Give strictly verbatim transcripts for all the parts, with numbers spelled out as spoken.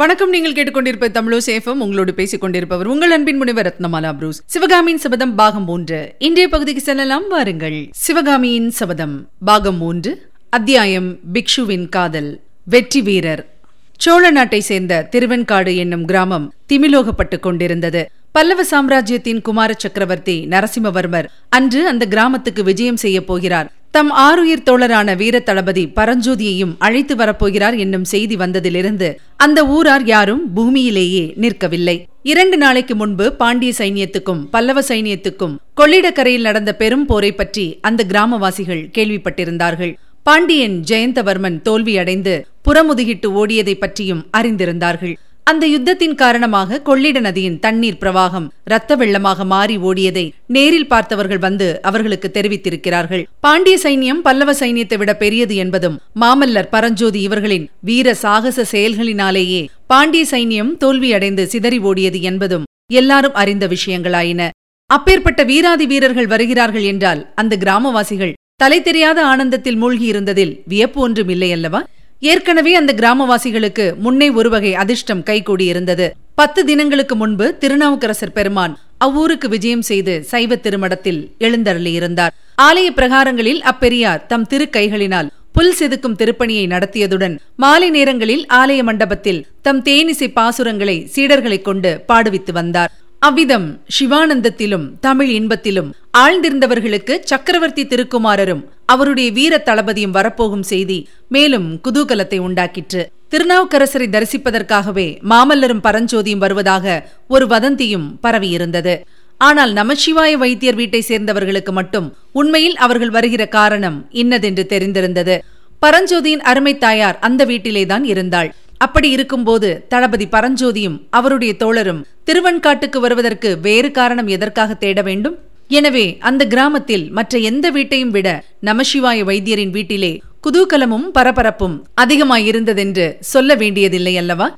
வணக்கம். நீங்கள் கேட்டுக்கொண்டிருப்ப தமிழ் ஓசை எஃப்.எம். உங்களோடு பேசிக் கொண்டிருப்பவர் உங்கள் அன்பின் முனைவர் ரத்னமாலா ப்ரூஸ். சிவகாமியின் சபதம் பாகம் மூன்று. இன்றைய பகுதிக்கு செல்லலாம் வாருங்கள். சிவகாமியின் சபதம் பாகம் மூன்று. அத்தியாயம் பிக்ஷுவின் காதல். வெற்றி வீரர். சோழ நாட்டை சேர்ந்த திருவெண்காடு என்னும் கிராமம் திமிலோகப்பட்டு கொண்டிருந்தது. பல்லவ சாம்ராஜ்யத்தின் குமார சக்கரவர்த்தி நரசிம்மவர்மர் அன்று அந்த கிராமத்துக்கு விஜயம் செய்ய போகிறார். தம் ஆருயிர் தோழரான வீர தளபதி பரஞ்சோதியையும் அழைத்து வரப்போகிறார் என்னும் செய்தி வந்ததிலிருந்து அந்த ஊரார் யாரும் பூமியிலேயே நிற்கவில்லை. இரண்டு நாளைக்கு முன்பு பாண்டிய சைன்யத்துக்கும் பல்லவ சைன்யத்துக்கும் கொள்ளிடக்கரையில் நடந்த பெரும் போரை பற்றி அந்த கிராமவாசிகள் கேள்விப்பட்டிருந்தார்கள். பாண்டியன் ஜெயந்தவர்மன் தோல்வியடைந்து புறமுதுகிட்டு ஓடியதை பற்றியும் அறிந்திருந்தார்கள். அந்த யுத்தத்தின் காரணமாக கொள்ளிட நதியின் தண்ணீர் பிரவாகம் இரத்த வெள்ளமாக மாறி ஓடியதை நேரில் பார்த்தவர்கள் வந்து அவர்களுக்கு தெரிவித்திருக்கிறார்கள். பாண்டிய சைன்யம் பல்லவ சைன்யத்தை விட பெரியது என்பதும் மாமல்லர் பரஞ்சோதி இவர்களின் வீர சாகச செயல்களினாலேயே பாண்டிய சைன்யம் தோல்வியடைந்து சிதறி ஓடியது என்பதும் எல்லாரும் அறிந்த விஷயங்களாயின. அப்பேற்பட்ட வீராதி வீரர்கள் வருகிறார்கள் என்றால் அந்த கிராமவாசிகள் தலை தெரியாத ஆனந்தத்தில் மூழ்கியிருந்ததில் வியப்பு ஒன்றும் இல்லையல்லவா? ஏற்கனவே அந்த கிராமவாசிகளுக்கு முன்னே ஒருவகை அதிர்ஷ்டம் கைகூடியிருந்தது. பத்து தினங்களுக்கு முன்பு திருநாவுக்கரசர் பெருமான் அவ்வூருக்கு விஜயம் செய்து சைவ திருமடத்தில் எழுந்தருளியிருந்தார். ஆலய பிரகாரங்களில் அப்பெரியார் தம் திருக்கைகளினால் புல் செதுக்கும் திருப்பணியை நடத்தியதுடன் மாலை நேரங்களில் ஆலய மண்டபத்தில் தம் தேனிசை பாசுரங்களை சீடர்களை கொண்டு பாடுவித்து வந்தார். அவ்விதம் சிவானந்தத்திலும் தமிழ் இன்பத்திலும் ஆழ்ந்திருந்தவர்களுக்கு சக்கரவர்த்தி திருக்குமாரரும் அவருடைய வீர தளபதியும் வரப்போகும் செய்தி மேலும் குதூகலத்தை உண்டாக்கிற்று. திருநாவுக்கரசரை தரிசிப்பதற்காகவே மாமல்லரும் பரஞ்சோதியும் வருவதாக ஒரு வதந்தியும் பரவியிருந்தது. ஆனால் நமசிவாய வைத்தியர் வீட்டை சேர்ந்தவர்களுக்கு மட்டும் உண்மையில் அவர்கள் வருகிற காரணம் இன்னதென்று தெரிந்திருந்தது. பரஞ்சோதியின் அருமை தாயார் அந்த வீட்டிலேதான் இருந்தாள். அப்படி இருக்கும்போது தளபதி பரஞ்சோதியும் அவருடைய தோழரும் திருவெண்காட்டுக்கு வருவதற்கு வேறு காரணம் எதற்காக தேட வேண்டும்? எனவே அந்த கிராமத்தில் மற்ற எந்த வீட்டையும் விட நமசிவாய வைத்தியரின் வீட்டிலே குதூகலமும் பரபரப்பும் அதிகமாயிருந்ததென்று சொல்ல வேண்டியதில்லை அல்லவா?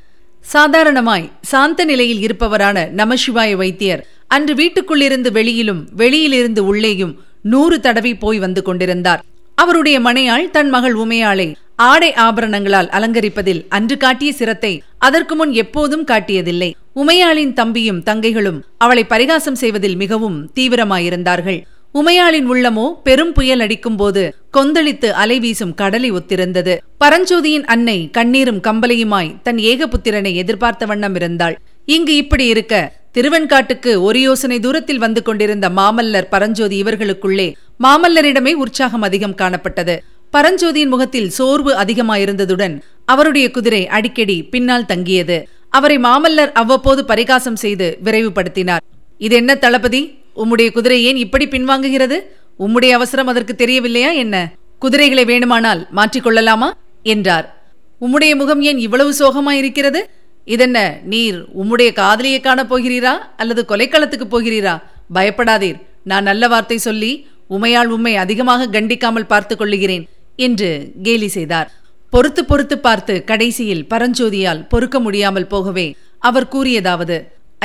சாதாரணமாய் சாந்த நிலையில் இருப்பவரான நமசிவாய வைத்தியர் அன்று வீட்டுக்குள்ளிருந்து வெளியிலும் வெளியிலிருந்து உள்ளேயும் நூறு தடவை போய் வந்து கொண்டிருந்தார். அவருடைய மனையாள் தன் மகள் உமையாளை ஆடை ஆபரணங்களால் அலங்கரிப்பதில் அன்று காட்டிய சிரத்தை அதற்கு முன் எப்போதும் காட்டியதில்லை. உமையாளின் தம்பியும் தங்கைகளும் அவளை பரிகாசம் செய்வதில் மிகவும் தீவிரமாயிருந்தார்கள். உமையாளின் உள்ளமோ பெரும் புயல் அடிக்கும் போது கொந்தளித்து அலைவீசும் கடலை ஒத்திருந்தது. பரஞ்சோதியின் அன்னை கண்ணீரும் கம்பலையுமாய் தன் ஏகபுத்திரனை எதிர்பார்த்த வண்ணம் இருந்தாள். இங்கு இப்படி இருக்க திருவெண்காட்டுக்கு ஒரு யோசனை தூரத்தில் வந்து கொண்டிருந்த மாமல்லர் பரஞ்சோதி இவர்களுக்குள்ளே மாமல்லரிடமே உற்சாகம் அதிகம் காணப்பட்டது. பரஞ்சோதியின் முகத்தில் சோர்வு அதிகமாயிருந்ததுடன் அவருடைய குதிரை அடிக்கடி பின்னால் தங்கியது. அவரை மாமல்லர் அவ்வப்போது பரிகாசம் செய்து விரைவுபடுத்தினார். இது என்ன தளபதி, உம்முடைய குதிரை ஏன் இப்படி பின்வாங்குகிறது? உம்முடைய அவசரம் அதற்கு தெரியவில்லையா என்ன? குதிரைகளை வேணுமானால் மாற்றிக்கொள்ளலாமா என்றார். உம்முடைய முகம் ஏன் இவ்வளவு சோகமாயிருக்கிறது? இதென்ன, நீர் உம்முடைய காதலியை காண போகிறீரா அல்லது கொலைக்களத்துக்கு போகிறீரா? பயப்படாதீர், நான் நல்ல வார்த்தை சொல்லி உமையாள் உம்மை அதிகமாக கண்டிக்காமல் பார்த்துக் கொள்ளுகிறேன் என்று கேலி செய்தார். பொறுத்து பொறுத்து பார்த்து கடைசியில் பரஞ்சோதியால் பொறுக்க முடியாமல் போகவே அவர் கூறியதாவது: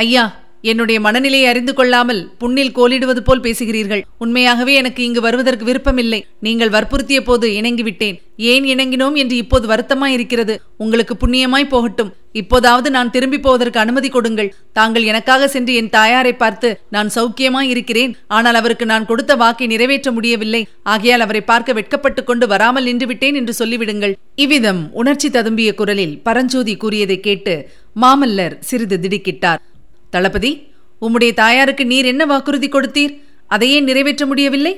ஐயா, என்னுடைய மனநிலையை அறிந்து கொள்ளாமல் புண்ணில் கோலிடுவது போல் பேசுகிறீர்கள். உண்மையாகவே எனக்கு இங்கு வருவதற்கு விருப்பமில்லை. நீங்கள் வற்புறுத்திய போது இணங்கிவிட்டேன். ஏன் இணங்கினோம் என்று இப்போது வருத்தமாய் இருக்கிறது. உங்களுக்கு புண்ணியமாய் போகட்டும். இப்போதாவது நான் திரும்பி போவதற்கு அனுமதி கொடுங்கள். தாங்கள் எனக்காக சென்று என் தாயாரை பார்த்து, நான் சௌக்கியமாய் இருக்கிறேன், ஆனால் அவருக்கு நான் கொடுத்த வாக்கை நிறைவேற்ற முடியவில்லை, ஆகையால் அவரை பார்க்க வெட்கப்பட்டு கொண்டு வராமல் நின்றுவிட்டேன் என்று சொல்லிவிடுங்கள். இவ்விதம் உணர்ச்சி ததும்பிய குரலில் பரஞ்சோதி கூறியதை கேட்டு மாமல்லர் சிறிது திடுக்கிட்டார். தளபதி, உம்முடைய தாயாருக்கு நீர் என்ன வாக்குறுதி கொடுத்தீர்? அதையே நிறைவேற்ற முடியவில்லை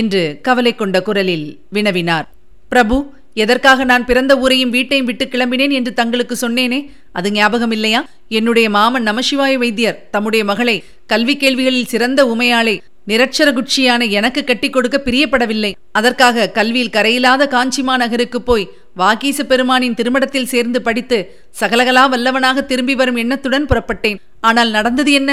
என்று கவலை கொண்ட குரலில் வினவினார். பிரபு, எதற்காக நான் பிறந்த ஊரையும் வீட்டையும் விட்டு கிளம்பினேன் என்று தங்களுக்கு சொன்னேனே, அது ஞாபகம் இல்லையா? என்னுடைய மாமன் நமசிவாய வைத்தியர் தம்முடைய மகளை கல்வி கேள்விகளில் சிறந்த உமையாளை நிரட்சரகுட்சியான எனக்கு கட்டி கொடுக்க பிரியப்படவில்லை. அதற்காக கல்வியில் கரையில்லாத காஞ்சிமா நகருக்கு போய் வாக்கீச பெருமானின் திருமடத்தில் சேர்ந்து படித்து சகலகலா வல்லவனாக திரும்பி வரும் எண்ணத்துடன் புறப்பட்டேன். ஆனால் நடந்தது என்ன?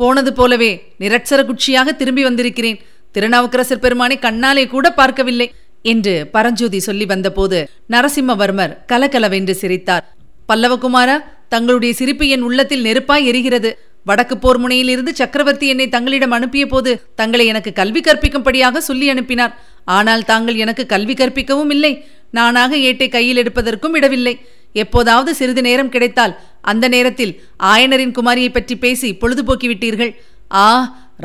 போனது போலவே நிரட்சரகுட்சியாக திரும்பி வந்திருக்கிறேன். திருநாவுக்கரசர் பெருமானை கண்ணாலே கூட பார்க்கவில்லை என்று பரஞ்சோதி சொல்லி வந்தபோது நரசிம்மவர்மர் கலகலவென்று சிரித்தார். பல்லவகுமாரா, தங்களுடைய சிரிப்பு என் உள்ளத்தில் நெருப்பாய் எரிகிறது. வடக்கு போர் முனையிலிருந்து சக்கரவர்த்தி என்னை தங்களிடம் அனுப்பிய போது தங்களை எனக்கு கல்வி கற்பிக்கும்படியாக சொல்லி அனுப்பினார். ஆனால் தாங்கள் எனக்கு கல்வி கற்பிக்கவும் இல்லை, நானாக ஏட்டை கையில் எடுப்பதற்கும் விடவில்லை. எப்போதாவது சிறிது நேரம் கிடைத்தால் அந்த நேரத்தில் ஆயனரின் குமாரியை பற்றி பேசி பொழுதுபோக்கிவிட்டீர்கள். ஆ,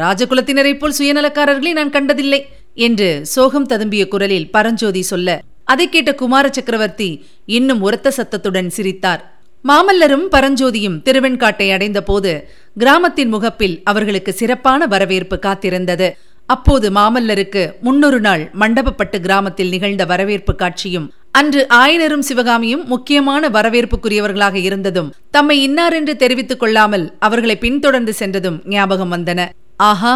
ராஜகுலத்தினரைப் போல் சுயநலக்காரர்களை நான் கண்டதில்லை என்று சோகம் ததும்பிய குரலில் பரஞ்சோதி சொல்ல, அதை கேட்ட குமார சக்கரவர்த்தி இன்னும் உரத்த சத்தத்துடன் சிரித்தார். மாமல்லரும் பரஞ்சோதியும் திருவெண்காட்டை அடைந்த போது கிராமத்தின் முகப்பில் அவர்களுக்கு சிறப்பான வரவேற்பு காத்திருந்தது. அப்போது மாமல்லருக்கு முன்னொரு நாள் மண்டபப்பட்டு கிராமத்தில் நிகழ்ந்த வரவேற்பு காட்சியும், அன்று ஆயனரும் சிவகாமியும் முக்கியமான வரவேற்புக்குரியவர்களாக இருந்ததும், தம்மை இன்னார் என்று தெரிவித்துக் கொள்ளாமல் அவர்களை பின்தொடர்ந்து சென்றதும் ஞாபகம் வந்தன. ஆஹா,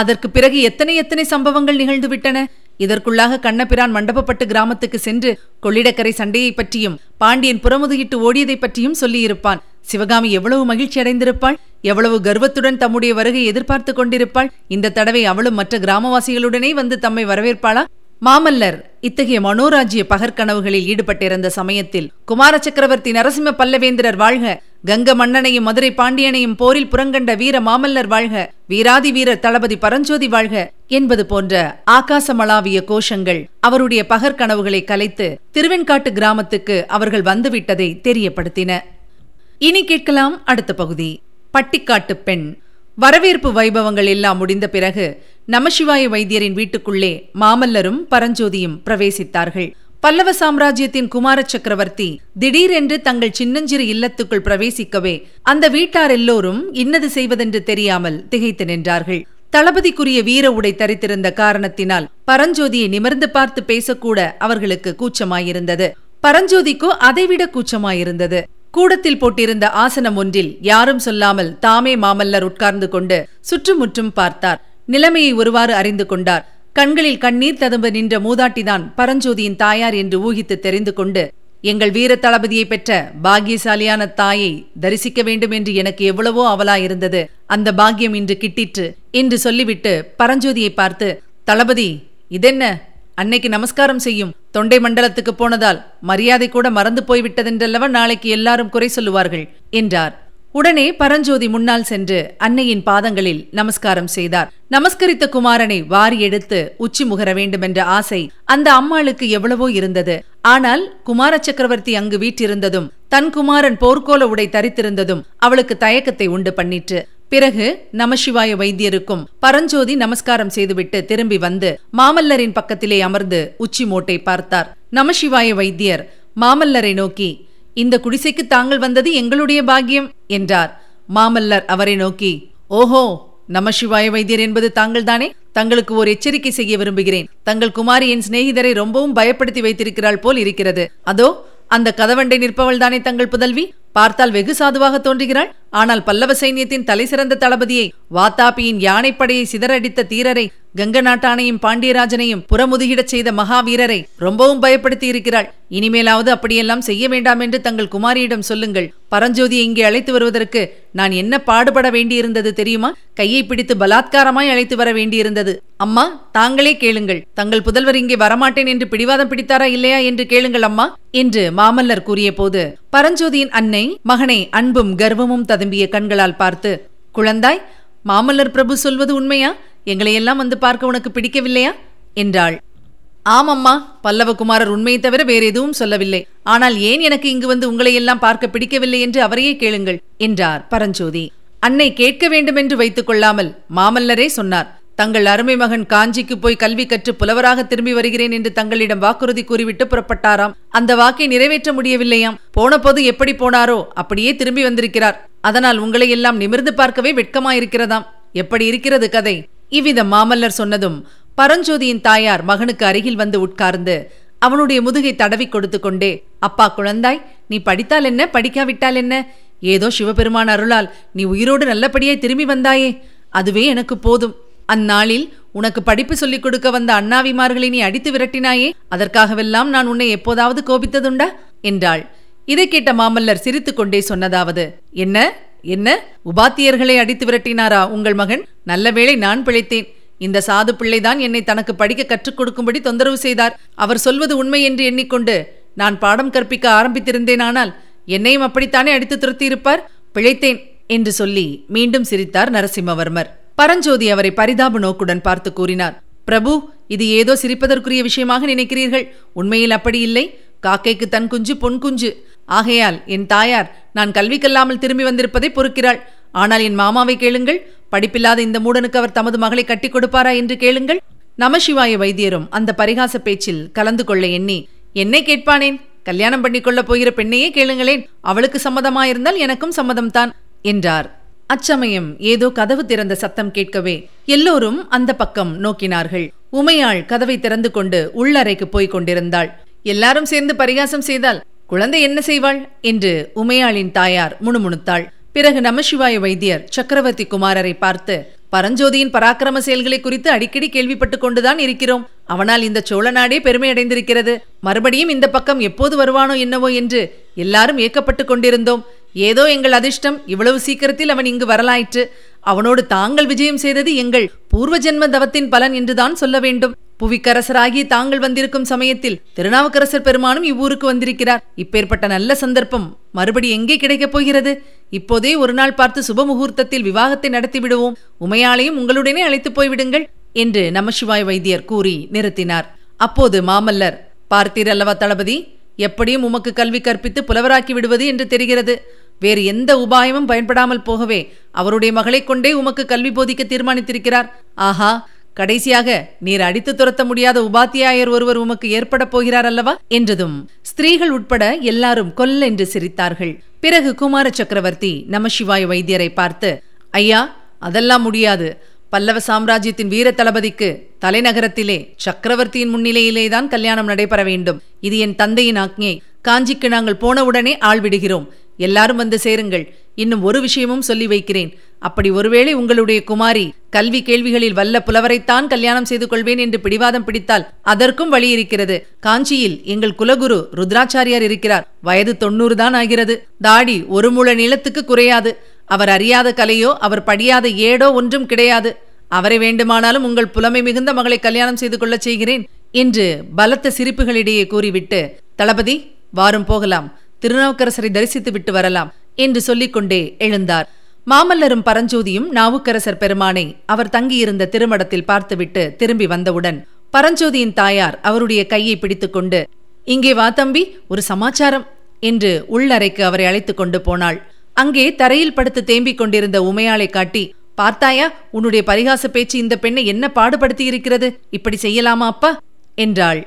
அதற்கு பிறகு எத்தனை எத்தனை சம்பவங்கள் நிகழ்ந்துவிட்டன! இதற்குள்ளாக கண்ணபிரான் மண்டபப்பட்டு கிராமத்துக்கு சென்று கொள்ளிடக்கரை சண்டையை பற்றியும் பாண்டியன் புறமுதுகிட்டு ஓடியதை பற்றியும் சொல்லியிருப்பான். சிவகாமி எவ்வளவு மகிழ்ச்சி அடைந்திருப்பாள், எவ்வளவு கர்வத்துடன் தம்முடைய வருகை எதிர்பார்த்து கொண்டிருப்பாள். இந்த தடவை அவளும் மற்ற கிராமவாசிகளுடனே வந்து தம்மை வரவேற்பாளா? மாமல்லர் இத்தகைய மனோராஜ்ய பகற்கனவுகளில் ஈடுபட்டிருந்த சமயத்தில் குமார சக்கரவர்த்தி நரசிம்ம பல்லவேந்திரர் வாழ்க, கங்க மன்னனையும் மதுரை பாண்டியனையும் போரில் புறங்கண்ட வீர மாமல்லர் வாழ்க, வீராதி வீரர் தளபதி பரஞ்சோதி வாழ்க என்பது போன்ற ஆகாசமளாவிய கோஷங்கள் அவருடைய பகற்கனவுகளை கலைத்து திருவெண்காட்டு கிராமத்துக்கு அவர்கள் வந்துவிட்டதை தெரியப்படுத்தின. இனி கேட்கலாம் அடுத்த பகுதி, பட்டிக்காட்டு பெண். வரவேற்பு வைபவங்கள் எல்லாம் முடிந்த பிறகு நமசிவாய வைத்தியரின் வீட்டுக்குள்ளே மாமல்லரும் பரஞ்சோதியும் பிரவேசித்தார்கள். பல்லவ சாம்ராஜ்யத்தின் குமார சக்கரவர்த்தி திடீரென்று தங்கள் சின்னஞ்சிறு இல்லத்துக்குள் பிரவேசிக்கவே அந்த வீட்டார் எல்லோரும் இன்னது செய்வதென்று தெரியாமல் திகைத்து நின்றார்கள். தளபதிக்குரிய வீர உடை தரித்திருந்த காரணத்தினால் பரஞ்சோதியை நிமிர்ந்து பார்த்து பேசக்கூட அவர்களுக்கு கூச்சமாயிருந்தது. பரஞ்சோதிக்கோ அதைவிட கூச்சமாயிருந்தது. கூடத்தில் போட்டிருந்த ஆசனம் ஒன்றில் யாரும் சொல்லாமல் தாமே மாமல்லர் உட்கார்ந்து கொண்டு சுற்றுமுற்றும் பார்த்தார். நிலைமையை ஒருவாறு அறிந்து கொண்டார். கண்களில் கண்ணீர் ததும்ப நின்ற மூதாட்டிதான் பரஞ்சோதியின் தாயார் என்று ஊகித்து தெரிந்து கொண்டு, எங்கள் வீர தளபதியை பெற்ற பாக்கியசாலியான தாயை தரிசிக்க வேண்டும் என்று எனக்கு எவ்வளவோ அவலாயிருந்தது, அந்த பாக்கியம் இன்று கிட்டிற்று என்று சொல்லிவிட்டு பரஞ்சோதியை பார்த்து, தளபதி இதென்ன, அன்னைக்கு நமஸ்காரம் செய்யும், தொண்டை மண்டலத்துக்கு போனதால் மரியாதை கூட மறந்து போய்விட்டதென்றல்லவா நாளைக்கு எல்லாரும் குறை சொல்லுவார்கள் என்றார். உடனே பரஞ்சோதி முன்னால் சென்று அன்னையின் பாதங்களில் நமஸ்காரம் செய்தார். நமஸ்கரித்த குமாரனை வாரி எடுத்து உச்சி முகர வேண்டுமென்ற ஆசை அந்த அம்மாளுக்கு எவ்வளவோ இருந்தது. ஆனால் குமார சக்கரவர்த்தி அங்கு வீற்றிருந்ததும் தன் குமாரன் போர்க்கோல உடை தரித்திருந்ததும் அவளுக்கு தயக்கத்தை உண்டு பண்ணிற்று. பிறகு நமசிவாய வைத்தியருக்கும் பரஞ்சோதி நமஸ்காரம் செய்துவிட்டு திரும்பி வந்து மாமல்லரின் பக்கத்திலே அமர்ந்து உச்சி மோட்டை பார்த்தார். நமசிவாய வைத்தியர் மாமல்லரை நோக்கி, இந்த குடிசைக்கு தாங்கள் வந்தது எங்களுடைய பாக்கியம் என்றார். மாமல்லர் அவரை நோக்கி, ஓஹோ, நமசிவாய வைத்தியர் என்பது தாங்கள்தானே? தங்களுக்கு ஒரு எச்சரிக்கை செய்ய விரும்புகிறேன். தங்கள் குமாரி என் சிநேகிதரை ரொம்பவும் பயப்படுத்தி வைத்திருக்கிறாள் போல் இருக்கிறது. அதோ அந்த கதவண்டை நிற்பவள் தானே தங்கள் புதல்வி? பார்த்தால் வெகு சாதுவாக தோன்றுகிறாள். ஆனால் பல்லவ சைன்யத்தின் தலைசிறந்த தளபதியை, வாத்தாபியின் யானைப்படையை சிதறடித்த தீரரை, கங்க நாட்டானையும் பாண்டியராஜனையும் புறமுதுகிடச் செய்த மகாவீரரை ரொம்பவும் பயப்படுத்தி இருக்கிறாள். இனிமேலாவது அப்படியெல்லாம் செய்ய வேண்டாம் என்று தங்கள் குமாரியிடம் சொல்லுங்கள். பரஞ்சோதியை இங்கே அழைத்து வருவதற்கு நான் என்ன பாடுபட வேண்டியிருந்தது தெரியுமா? கையை பிடித்து பலாத்காரமாய் அழைத்து வர வேண்டியிருந்தது. அம்மா, தாங்களே கேளுங்கள், தங்கள் புதல்வர் இங்கே வரமாட்டேன் என்று பிடிவாதம் பிடித்தாரா இல்லையா என்று கேளுங்கள் அம்மா என்று மாமல்லர் கூறிய போது பரஞ்சோதியின் அன்னை மகனை அன்பும் கர்வமும் ததும்பிய கண்களால் பார்த்து, குழந்தாய், மாமல்லர் பிரபு சொல்வது உண்மையா? எங்களையெல்லாம் வந்து பார்க்க உனக்கு பிடிக்கவில்லையா என்றாள். ஆமம்மா, பல்லவகுமாரர் உண்மையை தவிர வேற எதுவும் சொல்லவில்லை. ஆனால் ஏன் எனக்கு இங்கு வந்து உங்களையெல்லாம் பார்க்க பிடிக்கவில்லை என்று அவரையே கேளுங்கள் என்றார் பரஞ்சோதி. அன்னை கேட்க வேண்டும் என்று வைத்துக் கொள்ளாமல் மாமல்லரே சொன்னார். தங்கள் அருமை மகன் காஞ்சிக்கு போய் கல்வி கற்று புலவராக திரும்பி வருகிறேன் என்று தங்களிடம் வாக்குறுதி கூறிவிட்டு புறப்பட்டாராம். அந்த வாக்கை நிறைவேற்ற முடியவில்லையாம். போன போது எப்படி போனாரோ அப்படியே திரும்பி வந்திருக்கிறார். அதனால் உங்களை எல்லாம் நிமிர்ந்து பார்க்கவே வெட்கமாயிருக்கிறதாம். எப்படி இருக்கிறது கதை? இவ்விதம் மாமல்லர் சொன்னதும் பரஞ்சோதியின் தாயார் மகனுக்கு அருகில் வந்து உட்கார்ந்து அவனுடைய முதுகை தடவி கொடுத்து கொண்டே, அப்பா குழந்தாய், நீ படித்தால் என்ன, படிக்காவிட்டால் என்ன, ஏதோ சிவபெருமான் அருளால் நீ உயிரோடு நல்லபடியாய் திரும்பி வந்தாயே, அதுவே எனக்கு போதும். அந்நாளில் உனக்கு படிப்பு சொல்லிக் கொடுக்க வந்த அண்ணாவிமார்களை நீ அடித்து விரட்டினாயே, அதற்காகவெல்லாம் நான் உன்னை எப்போதாவது கோபித்ததுண்டா என்றாள். இதை கேட்ட மாமல்லர் சிரித்துக் கொண்டே சொன்னதாவது, என்ன என்ன உபாத்தியர்களை அடித்து விரட்டினாரா உங்கள் மகன்? நல்ல வேளை நான் பிழைத்தேன். இந்த சாது பிள்ளைதான் என்னை தனக்கு படிக்க கற்றுக் கொடுக்கும்படி தொந்தரவு செய்தார். அவர் சொல்வது உண்மை என்று எண்ணிக்கொண்டு நான் பாடம் கற்பிக்க ஆரம்பித்திருந்தேனானால் என்னையும் அப்படித்தானே அடித்து துரத்தியிருப்பார். பிழைத்தேன் என்று சொல்லி மீண்டும் சிரித்தார் நரசிம்மவர்மர். பரஞ்சோதி அவரை பரிதாப நோக்குடன் பார்த்து கூறினார், பிரபு, இது ஏதோ சிரிப்பதற்குரிய விஷயமாக நினைக்கிறீர்கள். உண்மையில் அப்படி இல்லை. காக்கைக்கு தன் குஞ்சு பொன் குஞ்சு. ஆகையால் என் தாயார் நான் கல்விக்கல்லாமல் திரும்பி வந்திருப்பதை பொறுக்கிறாள். ஆனால் என் மாமாவை கேளுங்கள், படிப்பில்லாத இந்த மூடனுக்கு அவர் தமது மகளை கட்டி கொடுப்பாரா என்று கேளுங்கள். நமசிவாய வைத்தியரும் அந்த பரிகாச பேச்சில் கலந்து கொள்ள எண்ணி, என்னை கேட்பானேன்? கல்யாணம் பண்ணி கொள்ளப் போகிற பெண்ணையே கேளுங்களேன். அவளுக்கு சம்மதமாயிருந்தால் எனக்கும் சம்மதம்தான் என்றார். அச்சமயம் ஏதோ கதவு திறந்த சத்தம் கேட்கவே எல்லோரும் அந்த பக்கம் நோக்கினார்கள். உமையாள் கதவை திறந்து கொண்டு உள்ளறைக்கு போய் கொண்டிருந்தாள். எல்லாரும் சேர்ந்து பரிகாசம் செய்தால் குழந்தை என்ன செய்வாள் என்று உமையாளின் தாயார் முணுமுணுத்தாள். பிறகு நமசிவாய வைத்தியர் சக்கரவர்த்தி குமாரரை பார்த்து, பரஞ்சோதியின் பராக்கிரம செயல்களை குறித்து அடிக்கடி கேள்விப்பட்டு கொண்டுதான் இருக்கிறோம். அவனால் இந்த சோழ நாடே பெருமையடைந்திருக்கிறது. மறுபடியும் இந்த பக்கம் எப்போது வருவானோ என்னவோ என்று எல்லாரும் ஏக்கப்பட்டு கொண்டிருந்தோம். ஏதோ எங்கள் அதிர்ஷ்டம், இவ்வளவு சீக்கிரத்தில் அவன் இங்கு வரலாயிற்று. அவனோடு தாங்கள் விஜயம் செய்தது எங்கள் பூர்வ ஜென்ம தவத்தின் பலன் என்றுதான் சொல்ல வேண்டும். புவிக்கரசராகிய தாங்கள் வந்திருக்கும் சமயத்தில் திருநாவுக்கரசர் பெருமானும் இவ்வூருக்கு வந்திருக்கிறார். இப்பேற்பட்ட நல்ல சந்தர்ப்பம் மறுபடி எங்கே கிடைக்கப் போகிறது? இப்போதே ஒரு நாள் பார்த்து சுபமுகூர்த்தத்தில் விவாகத்தை நடத்தி விடுவோம். உமையாளையும் உங்களுடனே அழைத்து போய்விடுங்கள் என்று நமசிவாய வைத்தியர் கூறி நிறுத்தினார். அப்போது மாமல்லர், பார்த்தீர் அல்லவா தளபதி, எப்படியும் உமக்கு கல்வி கற்பித்து புலவராக்கி விடுவது என்று தெரிகிறது. வேறு எந்த உபாயமும் பயன்படாமல் போகவே அவருடைய மகளை கொண்டே உமக்கு கல்வி போதிக்க தீர்மானித்திருக்கிறார். ஆஹா, கடைசியாக நீர் அடித்து துரத்த முடியாத உபாத்தியாயர் ஒருவர் உமக்கு ஏற்பட போகிறார் அல்லவா என்றதும் ஸ்திரீகள் உட்பட எல்லாரும் கொல்ல என்று சிரித்தார்கள். பிறகு குமார சக்கரவர்த்தி நமசிவாய வைத்தியரை பார்த்து, ஐயா, அதெல்லாம் முடியாது. பல்லவ சாம்ராஜ்யத்தின் வீர தளபதிக்கு தலைநகரத்திலே சக்கரவர்த்தியின் முன்னிலையிலேதான் கல்யாணம் நடைபெற வேண்டும். இது என் தந்தையின் ஆக்ஞை. காஞ்சிக்கு நாங்கள் போனவுடனே ஆள் விடுகிறோம். எல்லாரும் வந்து சேருங்கள். இன்னும் ஒரு விஷயமும் சொல்லி வைக்கிறேன். அப்படி ஒருவேளை உங்களுடைய குமாரி கல்வி கேள்விகளில் வல்ல புலவரைத்தான் கல்யாணம் செய்து கொள்வேன் என்று பிடிவாதம் பிடித்தால் அதற்கும் வழி இருக்கிறது. காஞ்சியில் எங்கள் குலகுரு ருத்ராசாரியர் இருக்கிறார். வயது தொண்ணூறு தான் ஆகிறது. தாடி ஒரு முழ நிலத்துக்கு குறையாது. அவர் அறியாத கலையோ அவர் படியாத ஏடோ ஒன்றும் கிடையாது. அவரை வேண்டுமானாலும் உங்கள் புலமை மிகுந்த மகளை கல்யாணம் செய்து கொள்ளச் செய்கிறேன் என்று பலத்த சிரிப்புகளிடையே கூறிவிட்டு, தளபதி வாரும் போகலாம், திருநாவுக்கரசரை தரிசித்து விட்டு வரலாம் என்று சொல்லிக்கொண்டே எழுந்தார். மாமல்லரும் பரஞ்சோதியும் நாவுக்கரசர் பெருமானை அவர் தங்கியிருந்த திருமடத்தில் பார்த்துவிட்டு திரும்பி வந்தவுடன் பரஞ்சோதியின் தாயார் அவருடைய கையை பிடித்துக்கொண்டு, இங்கே வா தம்பி, ஒரு சமாச்சாரம் என்று உள்ளறைக்கு அவரை அழைத்து கொண்டு போனாள். அங்கே தரையில் படுத்து தேம்பிக் கொண்டிருந்த உமையாளை காட்டி, பார்த்தாயா, உன்னுடைய பரிகாச பேச்சு இந்த பெண்ணை என்ன பாடுபடுத்தி இருக்கிறது, இப்படி செய்யலாமா அப்பா என்றாள்.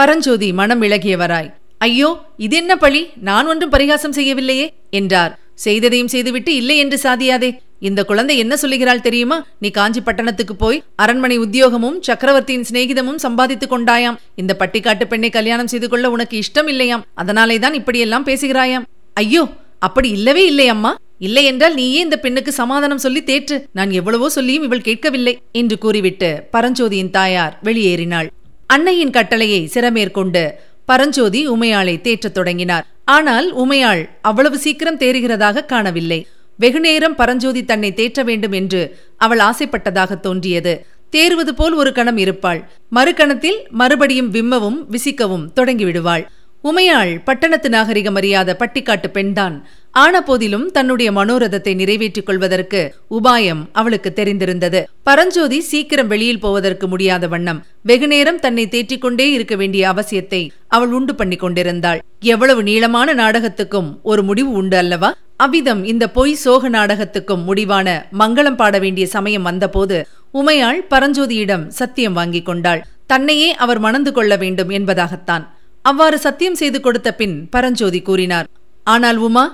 பரஞ்சோதி மனம் விலகியவராய், ஐயோ, இது என்ன பழி, நான் ஒன்றும் பரிகாசம் செய்யவில்லையே என்றார். செய்ததையும் செய்துவிட்டு இல்லை என்று சாதியாதே. இந்த குழந்தை என்ன சொல்லுகிறாள் தெரியுமா? நீ காஞ்சி பட்டணத்துக்கு போய் அரண்மனை உத்தியோகமும் சக்கரவர்த்தியின் சிநேகிதமும் சம்பாதித்து கொண்டாயாம். இந்த பட்டிக்காட்டு பெண்ணை கல்யாணம் செய்து கொள்ள உனக்கு இஷ்டம் இல்லையாம். அதனாலேதான் இப்படியெல்லாம் பேசுகிறாயாம். ஐயோ, அப்படி இல்லவே இல்லையம்மா. இல்லை என்றால் நீயே இந்த பெண்ணுக்கு சமாதானம் சொல்லி தேற்று. நான் எவ்வளவோ சொல்லியும் இவள் கேட்கவில்லை என்று கூறிவிட்டு பரஞ்சோதியின் தாயார் வெளியேறினாள். அன்னையின் கட்டளையை சிரமேற்கொண்டு பரஞ்சோதி உமையாளை தேற்றத் தொடங்கினார். ஆனால் உமையாள் அவ்வளவு சீக்கிரம் தேறுகிறதாக காணவில்லை. வெகுநேரம் பரஞ்சோதி தன்னை தேற்ற வேண்டும் என்று அவள் ஆசைப்பட்டதாக தோன்றியது. தேறுவது போல் ஒரு கணம் இருப்பாள், மறுகணத்தில் மறுபடியும் விம்மவும் விசிக்கவும் தொடங்கிவிடுவாள். உமையாள் பட்டணத்து நாகரிகம் அறியாத பட்டிக்காட்டு பெண்தான். ஆன போதிலும் தன்னுடைய மனோரதத்தை நிறைவேற்றிக் கொள்வதற்கு உபாயம் அவளுக்கு தெரிந்திருந்தது. பரஞ்சோதி சீக்கிரம் வெளியில் போவதற்கு முடியாத வண்ணம் வெகுநேரம் தன்னை தேற்றிக்கொண்டே இருக்க வேண்டிய அவசியத்தை அவள் உண்டு பண்ணி கொண்டிருந்தாள். எவ்வளவு நீளமான நாடகத்துக்கும் ஒரு முடிவு உண்டு அல்லவா? அவ்விதம் இந்த பொய் சோக நாடகத்துக்கும் முடிவான மங்களம் பாட வேண்டிய சமயம் வந்தபோது உமையாள் பரஞ்சோதியிடம் சத்தியம் வாங்கி கொண்டாள். தன்னையே அவர் மணந்து கொள்ள வேண்டும் என்பதாகத்தான். அவ்வாறு சத்தியம் செய்து கொடுத்த பின் பரஞ்சோதி கூறினார், ஆனால் உமா,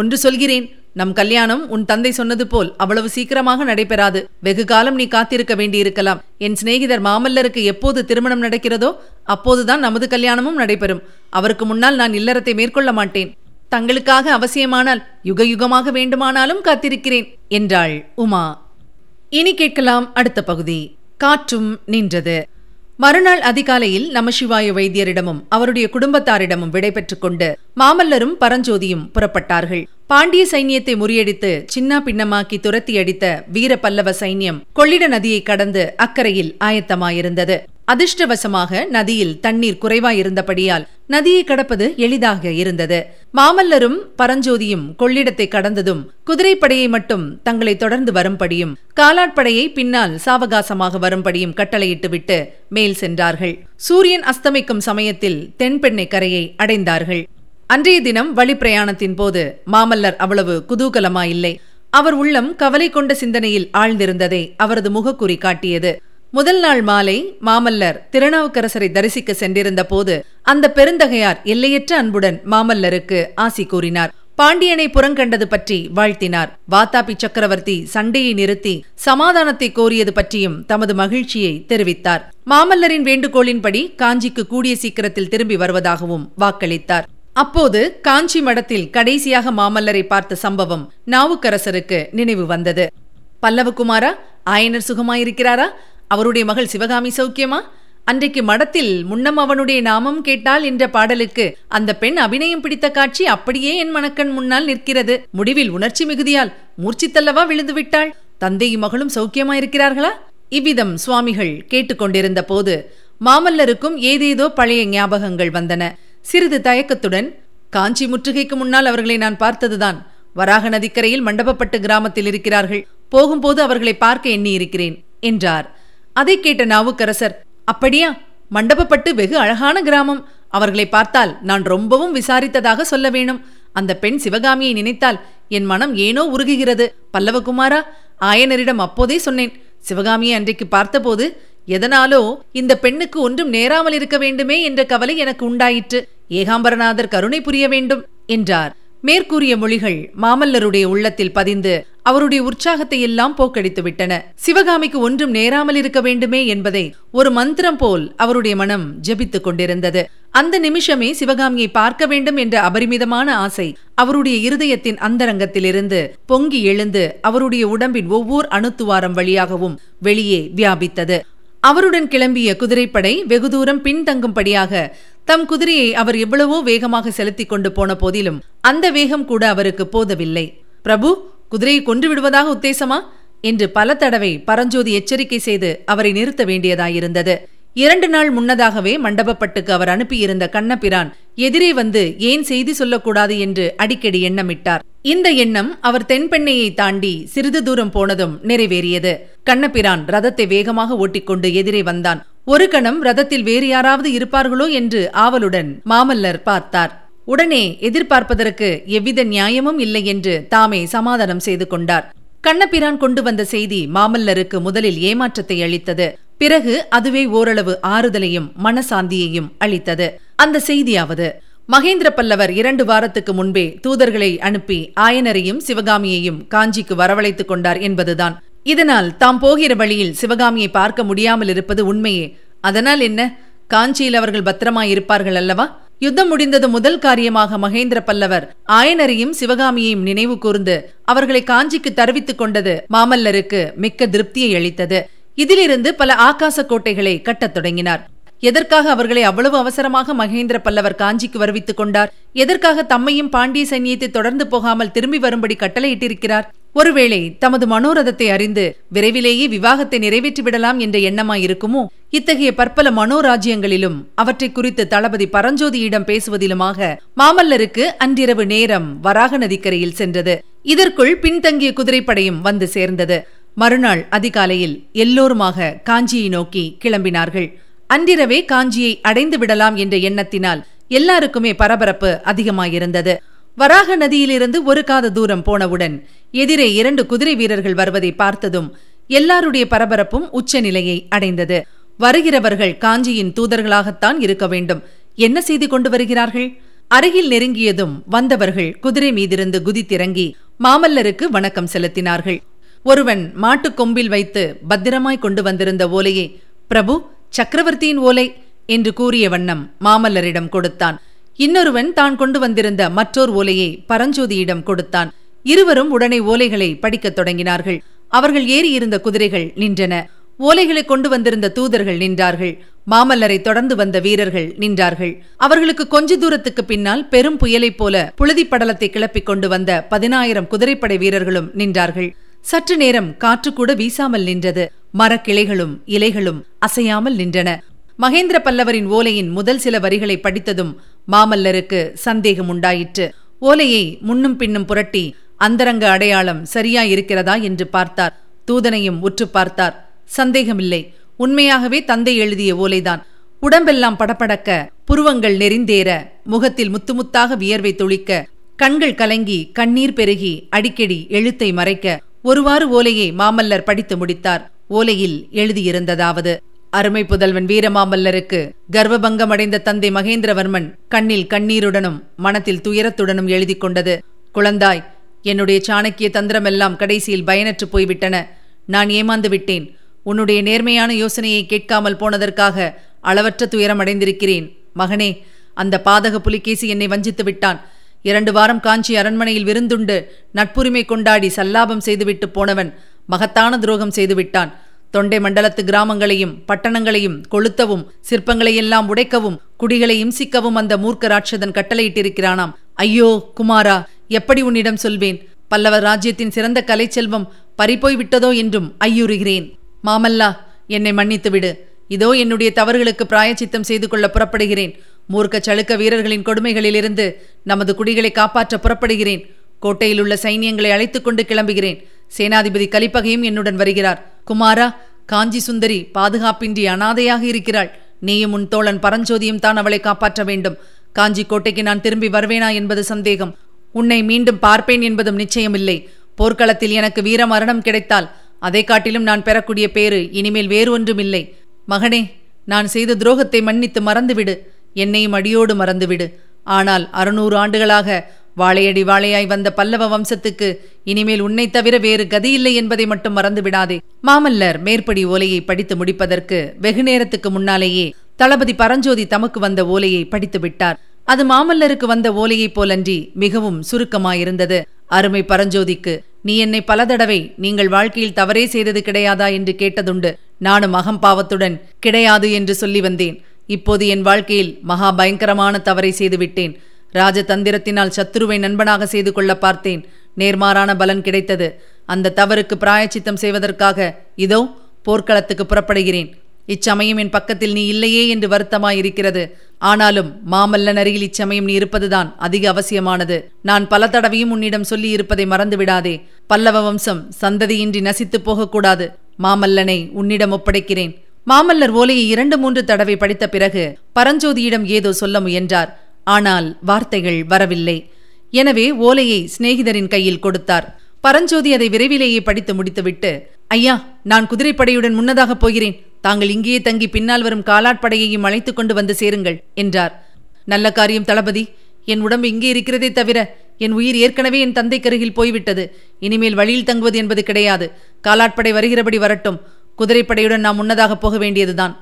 ஒன்று சொல்கிறேன். நம் கல்யாணம் உன் தந்தை சொன்னது போல் அவ்வளவு சீக்கிரமாக நடைபெறாது. வெகு காலம் நீ காத்திருக்க வேண்டியிருக்கலாம். என் சிநேகிதர் மாமல்லருக்கு எப்போது திருமணம் நடக்கிறதோ அப்போதுதான் நமது கல்யாணமும் நடைபெறும். அவருக்கு முன்னால் நான் இல்லறத்தை மேற்கொள்ள மாட்டேன். தங்களுக்காக அவசியமானால் யுக யுகமாக வேண்டுமானாலும் காத்திருக்கிறேன் என்றாள் உமா. இனி கேட்கலாம் அடுத்த பகுதி. காற்றும் நின்றது. மறுநாள் அதிகாலையில் நமசிவாய வைத்தியரிடமும் அவருடைய குடும்பத்தாரிடமும் விடைபெற்றுக் கொண்டு மாமல்லரும் பரஞ்சோதியும் புறப்பட்டார்கள். பாண்டிய சைன்யத்தை முறியடித்து சின்ன பின்னமாக்கி துரத்தி அடித்த வீர பல்லவ சைன்யம் கொள்ளிட நதியை கடந்து அக்கறையில் ஆயத்தமாயிருந்தது. அதிர்ஷ்டவசமாக நதியில் தண்ணீர் குறைவாயிருந்தபடியால் நதியை கடப்பது எளிதாக இருந்தது. மாமல்லரும் பரஞ்சோதியும் கொள்ளிடத்தை கடந்ததும் குதிரைப்படையை மட்டும் தங்களை தொடர்ந்து வரும்படியும் காலாட்படையை பின்னால் சாவகாசமாக வரும்படியும் கட்டளையிட்டுவிட்டு மேல் சென்றார்கள். சூரியன் அஸ்தமிக்கும் சமயத்தில் தென்பெண்ணை கரையை அடைந்தார்கள். அன்றைய தினம் வழிப்பிரயாணத்தின் போது மாமல்லர் அவ்வளவு குதூகலமாயில்லை. அவர் உள்ளம் கவலை கொண்ட சிந்தனையில் ஆழ்ந்திருந்ததை அவரது முகக்குறி காட்டியது. முதல் நாள் மாலை மாமல்லர் திருநாவுக்கரசரை தரிசிக்க சென்றிருந்த போது அந்த பெருந்தகையார் எல்லையற்ற அன்புடன் மாமல்லருக்கு ஆசி கூறினார். பாண்டியனை புறங்கண்டது பற்றி வாழ்த்தினார். வாத்தாபி சக்கரவர்த்தி சண்டையை நிறுத்தி சமாதானத்தை கோரியது பற்றியும் தமது மகிழ்ச்சியை தெரிவித்தார். மாமல்லரின் வேண்டுகோளின்படி காஞ்சிக்கு கூடிய சீக்கிரத்தில் திரும்பி வருவதாகவும் வாக்களித்தார். அப்போது காஞ்சி மடத்தில் கடைசியாக மாமல்லரை பார்த்த சம்பவம் நாவுக்கரசருக்கு நினைவு வந்தது. பல்லவகுமாரா, ஆயனர் சுகமாயிருக்கிறாரா? அவருடைய மகள் சிவகாமி சௌக்கியமா? அன்றைக்கு மடத்தில் முன்னம் அவனுடைய நாமம் கேட்டால் என்ற பாடலுக்கு அந்த பெண் அபிநயம் பிடித்த காட்சி அப்படியே என் மனக்கண் முன்னால் நிற்கிறது. முடிவில் உணர்ச்சி மிகுதியால் மூர்ச்சித்தல்லவா விழுந்து விட்டாள். தந்தையும் மகளும் சௌக்கியமாயிருக்கிறார்களா? இவ்விதம் சுவாமிகள் கேட்டுக்கொண்டிருந்த போது மாமல்லருக்கும் ஏதேதோ பழைய ஞாபகங்கள் வந்தன. சிறிது தயக்கத்துடன், காஞ்சி முற்றுகைக்கு முன்னால் அவர்களை நான் பார்த்ததுதான். வராக நதிக்கரையில் மண்டபப்பட்டு கிராமத்தில் இருக்கிறார்கள். போகும்போது அவர்களை பார்க்க எண்ணி இருக்கிறேன் என்றார். அதை கேட்ட நாவுக்கரசர், அப்படியா? மண்டபப்பட்டு வெகு அழகான கிராமம். அவர்களை பார்த்தால் நான் ரொம்பவும் விசாரித்ததாக சொல்ல வேணும். அந்த பெண் சிவகாமியை நினைத்தால் என் மனம் ஏனோ உருகுகிறது. பல்லவகுமாரா, ஆயனரிடம் அப்போதே சொன்னேன். சிவகாமியை அன்றைக்கு பார்த்தபோது எதனாலோ இந்த பெண்ணுக்கு ஒன்றும் நேராமல் இருக்க வேண்டுமே என்ற கவலை எனக்கு உண்டாயிற்று. ஏகாம்பரநாதர் கருணை புரிய வேண்டும் என்றார். மேற்கூறிய மொழிகள் மாமல்லருடைய உள்ளத்தில் பதிந்து அவருடைய உற்சாகத்தை எல்லாம் போக்கடித்து விட்டன. சிவகாமிக்கு ஒன்றும் நேராமல் இருக்க வேண்டுமே என்பதை ஒரு மந்திரம் போல் அவருடைய மனம் ஜெபித்துக் கொண்டிருந்தது. அந்த நிமிஷமே சிவகாமியை பார்க்க வேண்டும் என்ற அபரிமிதமான ஆசை அவருடைய இருதயத்தின் அந்தரங்கத்திலிருந்து பொங்கி எழுந்து அவருடைய உடம்பின் ஒவ்வொரு அணுத்துவாரம் வழியாகவும் வெளியே வியாபித்தது. அவருடன் கிளம்பிய குதிரைப்படை வெகு தூரம் பின்தங்கும்படியாக தம் குதிரையை அவர் எவ்வளவோ வேகமாக செலுத்திக் கொண்டு போன போதிலும் அந்த வேகம் கூட அவருக்கு போதவில்லை. பிரபு, குதிரையை கொன்று விடுவதாக உத்தேசமா என்று பல தடவை பரஞ்சோதி எச்சரிக்கை செய்து அவரை நிறுத்த வேண்டியதாயிருந்தது. இரண்டு நாள் முன்னதாகவே மண்டபப்பட்டுக்கு அவர் அனுப்பியிருந்த கண்ணபிரான் எதிரே வந்து ஏன் செய்தி சொல்லக்கூடாது என்று அடிக்கடி எண்ணமிட்டார். இந்த எண்ணம் அவர் தென்பெண்ணையை தாண்டி சிறிது தூரம் போனதும் நிறைவேறியது. கண்ணபிரான் ரதத்தை வேகமாக ஓட்டிக்கொண்டு எதிரே வந்தான். ஒரு கணம் ரதத்தில் வேறு யாராவது இருப்பார்களோ என்று ஆவலுடன் மாமல்லர் பார்த்தார். உடனே எதிர்பார்ப்பதற்கு எவ்வித நியாயமும் இல்லை என்று தாமே சமாதானம் செய்து கொண்டார். கண்ணபிரான் கொண்டு வந்த செய்தி மாமல்லருக்கு முதலில் ஏமாற்றத்தை அளித்தது. பிறகு அதுவே ஓரளவு ஆறுதலையும் மனசாந்தியையும் அளித்தது. அந்த செய்தியாவது, மகேந்திர பல்லவர் இரண்டு வாரத்துக்கு முன்பே தூதர்களை அனுப்பி ஆயனரையும் சிவகாமியையும் காஞ்சிக்கு வரவழைத்துக் கொண்டார் என்பதுதான். இதனால் தாம் போகிற வழியில் சிவகாமியை பார்க்க முடியாமல் இருப்பது உண்மையே. அதனால் என்ன, காஞ்சியில் அவர்கள் பத்திரமாயிருப்பார்கள் அல்லவா? யுத்தம் முடிந்தது முதல் காரியமாக மகேந்திர பல்லவர் ஆயனரையும் சிவகாமியையும் நினைவு கூர்ந்து அவர்களை காஞ்சிக்கு தருவித்துக் கொண்டது மாமல்லருக்கு மிக்க திருப்தியை அளித்தது. இதிலிருந்து பல ஆகாச கோட்டைகளை கட்டத் தொடங்கினார். எதற்காக அவர்களை அவ்வளவு அவசரமாக மகேந்திர பல்லவர் காஞ்சிக்கு வருவித்துக் கொண்டார்? எதற்காக தம்மையும் பாண்டிய சைன்யத்தை தொடர்ந்து போகாமல் திரும்பி வரும்படி கட்டளையிட்டிருக்கிறார்? ஒருவேளை தமது மனோரதத்தை அறிந்து விரைவிலேயே விவாகத்தை நிறைவேற்றிவிடலாம் என்ற எண்ணமாயிருக்குமோ? இத்தகைய பற்பல மனோராஜ்யங்களிலும் அவற்றை குறித்து தளபதி பரஞ்சோதியிடம் பேசுவதிலுமாக மாமல்லருக்கு அன்றிரவு நேரம் வராக நதிக்கரையில் சென்றது. இதற்குள் பின்தங்கிய குதிரைப்படையும் வந்து சேர்ந்தது. மறுநாள் அதிகாலையில் எல்லோருமாக காஞ்சியை நோக்கி கிளம்பினார்கள். அன்றிரவே காஞ்சியை அடைந்து விடலாம் என்ற எண்ணத்தினால் எல்லாருக்குமே பரபரப்பு அதிகமாயிருந்தது. வராக நதியிலிருந்து ஒரு காத தூரம் போனவுடன் எதிரே இரண்டு குதிரை வீரர்கள் வருவதை பார்த்ததும் எல்லாருடைய பரபரப்பும் உச்சநிலையை அடைந்தது. வருகிறவர்கள் காஞ்சியின் தூதர்களாகத்தான் இருக்க வேண்டும். என்ன செய்தி கொண்டு வருகிறார்கள்? அருகில் நெருங்கியதும் வந்தவர்கள் குதிரை மீதிருந்து குதித்திறங்கி மாமல்லருக்கு வணக்கம் செலுத்தினார்கள். ஒருவன் மாட்டுக் கொம்பில் வைத்து பத்திரமாய் கொண்டு வந்திருந்த ஓலையை, பிரபு, சக்கரவர்த்தியின் ஓலை என்று கூறிய வண்ணம் மாமல்லரிடம் கொடுத்தான். இன்னொருவன் தான் கொண்டு வந்திருந்த மற்றோர் ஓலையை பரஞ்சோதியிடம் கொடுத்தான். இருவரும் உடனே ஓலைகளை படிக்கத் தொடங்கினார்கள். அவர்கள் ஏறி இருந்த குதிரைகள் நின்றன. ஓலைகளை கொண்டு வந்திருந்த தூதர்கள் நின்றார்கள். மாமல்லரை தொடர்ந்து வந்த வீரர்கள் நின்றார்கள். அவர்களுக்கு கொஞ்ச தூரத்துக்கு பின்னால் பெரும் புயலைப் போல புழுதி படலத்தை கிளப்பிக் கொண்டு வந்த பதினாயிரம் குதிரைப்படை வீரர்களும் நின்றார்கள். சற்று நேரம் காற்று கூட வீசாமல் நின்றது. மரக்கிளைகளும் இலைகளும் அசையாமல் நின்றன. மகேந்திர பல்லவரின் ஓலையின் முதல் சில வரிகளை படித்ததும் மாமல்லருக்கு சந்தேகம் உண்டாயிற்று. ஓலையை முன்னும் பின்னும் புரட்டி அந்தரங்க அடையாளம் சரியாயிருக்கிறதா என்று பார்த்தார். தூதனையும் உற்று பார்த்தார். சந்தேகமில்லை, உண்மையாகவே தந்தை எழுதிய ஓலைதான். உடம்பெல்லாம் படபடக்க புருவங்கள் நெறிந்தேற, முகத்தில் முத்துமுத்தாக வியர்வை தொளிக்க, கண்கள் கலங்கி கண்ணீர் பெருகி அடிக்கடி எழுத்தை மறைக்க ஒருவாறு ஓலையை மாமல்லர் படித்து முடித்தார். ஓலையில் எழுதியிருந்ததாவது: அருமை புதல்வன் வீரமாமல்லருக்கு கர்வபங்கமடைந்த தந்தை மகேந்திரவர்மன் கண்ணில் கண்ணீருடனும் மனத்தில் துயரத்துடனும் எழுதி கொண்டது: குழந்தாய், என்னுடைய சாணக்கிய தந்திரமெல்லாம் கடைசியில் பயனற்று போய்விட்டன. நான் ஏமாந்து விட்டேன். உன்னுடைய நேர்மையான யோசனையை கேட்காமல் போனதற்காக அளவற்ற துயரமடைந்திருக்கிறேன். மகனே, அந்த பாதக புலிகேசி என்னை வஞ்சித்து விட்டான். இரண்டு வாரம் காஞ்சி அரண்மனையில் விருந்துண்டு நட்புரிமை கொண்டாடி சல்லாபம் செய்துவிட்டு போனவன் மகத்தான துரோகம் செய்துவிட்டான். தொண்டை மண்டலத்து கிராமங்களையும் பட்டணங்களையும் கொளுத்தவும், சிற்பங்களையெல்லாம் உடைக்கவும், குடிகளை இம்சிக்கவும் அந்த மூர்க்க ராட்சதன் கட்டளையிட்டிருக்கிறானாம். ஐயோ குமாரா, எப்படி உன்னிடம் சொல்வேன்? பல்லவ ராஜ்யத்தின் சிறந்த கலைச்செல்வம் பறிபோய்விட்டதோ என்றும் ஐயுறுகிறேன். மாமல்லா, என்னை மன்னித்துவிடு. இதோ என்னுடைய தவறுகளுக்கு பிராயச்சித்தம் செய்து கொள்ள புறப்படுகிறேன். மூர்க்க சளுக்க வீரர்களின் கொடுமைகளிலிருந்து நமது குடிகளை காப்பாற்ற புறப்படுகிறேன். கோட்டையில் உள்ள சைனியங்களை அழைத்துக் கொண்டு கிளம்புகிறேன். சேனாதிபதி கலிப்பகையும் என்னுடன் வருகிறார். குமாரா, காஞ்சி சுந்தரி பாதுகாப்பின்றி அனாதையாக இருக்கிறாள். நீயும் உன் தோழன் பரஞ்சோதியும் தான் அவளை காப்பாற்ற வேண்டும். காஞ்சி கோட்டைக்கு நான் திரும்பி வருவேனா என்பது சந்தேகம். உன்னை மீண்டும் பார்ப்பேன் என்பதும் நிச்சயமில்லை. போர்க்களத்தில் எனக்கு வீர மரணம் கிடைத்தால் அதை காட்டிலும் நான் பெறக்கூடிய பேறு இனிமேல் வேறு ஒன்றுமில்லை. மகனே, நான் செய்த துரோகத்தை மன்னித்து மறந்துவிடு. என்னையும் அடியோடு மறந்துவிடு. ஆனால் அறுநூறு ஆண்டுகளாக வாழையடி வாழையாய் வந்த பல்லவ வம்சத்துக்கு இனிமேல் உன்னை தவிர வேறு கதியில்லை என்பதை மட்டும் மறந்துவிடாதே. மாமல்லர் மேற்படி ஓலையை படித்து முடிப்பதற்கு வெகு நேரத்துக்கு முன்னாலேயே தளபதி பரஞ்சோதி தமக்கு வந்த ஓலையை படித்து விட்டார். அது மாமல்லருக்கு வந்த ஓலையைப் போலன்றி மிகவும் சுருக்கமாயிருந்தது. அருமை பரஞ்சோதிக்கு, நீ என்னை பல தடவை நீங்கள் வாழ்க்கையில் தவறே செய்தது கிடையாதா என்று கேட்டதுண்டு. நானும் அகம்பாவத்துடன் கிடையாது என்று சொல்லி வந்தேன். இப்போது என் வாழ்க்கையில் மகா பயங்கரமான தவறை செய்துவிட்டேன். ராஜதந்திரத்தினால் சத்ருவை நண்பனாக செய்து கொள்ள பார்த்தேன். நேர்மாறான பலன் கிடைத்தது. அந்த தவறுக்கு பிராயச்சித்தம் செய்வதற்காக இதோ போர்க்களத்துக்கு புறப்படுகிறேன். இச்சமயம் என் பக்கத்தில் நீ இல்லையே என்று வருத்தமாயிருக்கிறது. ஆனாலும் மாமல்லன் அருகில் இச்சமயம் நீ இருப்பதுதான் அதிக அவசியமானது. நான் பல தடவையும் உன்னிடம் சொல்லி இருப்பதை மறந்துவிடாதே. பல்லவ வம்சம் சந்ததியின்றி நசித்து போகக்கூடாது. மாமல்லனை உன்னிடம் ஒப்படைக்கிறேன். மாமல்லர் ஓலையை இரண்டு மூன்று தடவை படித்த பிறகு பரஞ்சோதியிடம் ஏதோ சொல்ல முயன்றார். ஆனால் வார்த்தைகள் வரவில்லை. எனவே ஓலையை சிநேகிதரின் கையில் கொடுத்தார். பரஞ்சோதி அதை விரைவிலேயே படித்து முடித்துவிட்டு, ஐயா, நான் குதிரைப்படையுடன் முன்னதாக போகிறேன். தாங்கள் இங்கேயே தங்கி பின்னால் வரும் காலாட்படையையும் அழைத்து கொண்டு வந்து சேருங்கள் என்றார். நல்ல காரியம் தளபதி. என் உடம்பு இங்கே இருக்கிறதே தவிர என் உயிர் ஏற்கனவே என் தந்தை கருகில் போய்விட்டது. இனிமேல் வழியில் தங்குவது என்பது கிடையாது. காலாட்படை வருகிறபடி வரட்டும். குதிரைப்படையுடன் நாம் முன்னதாக போக வேண்டியதுதான்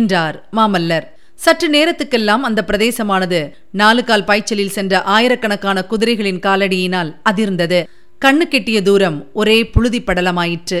என்றார் மாமல்லர். சற்று நேரத்துக்கெல்லாம் அந்த பிரதேசமானது நாலு கால் பாய்ச்சலில் சென்ற ஆயிரக்கணக்கான குதிரைகளின் காலடியினால் அதிர்ந்தது. கண்ணு கெட்டிய தூரம் ஒரே புழுதி படலமாயிற்று.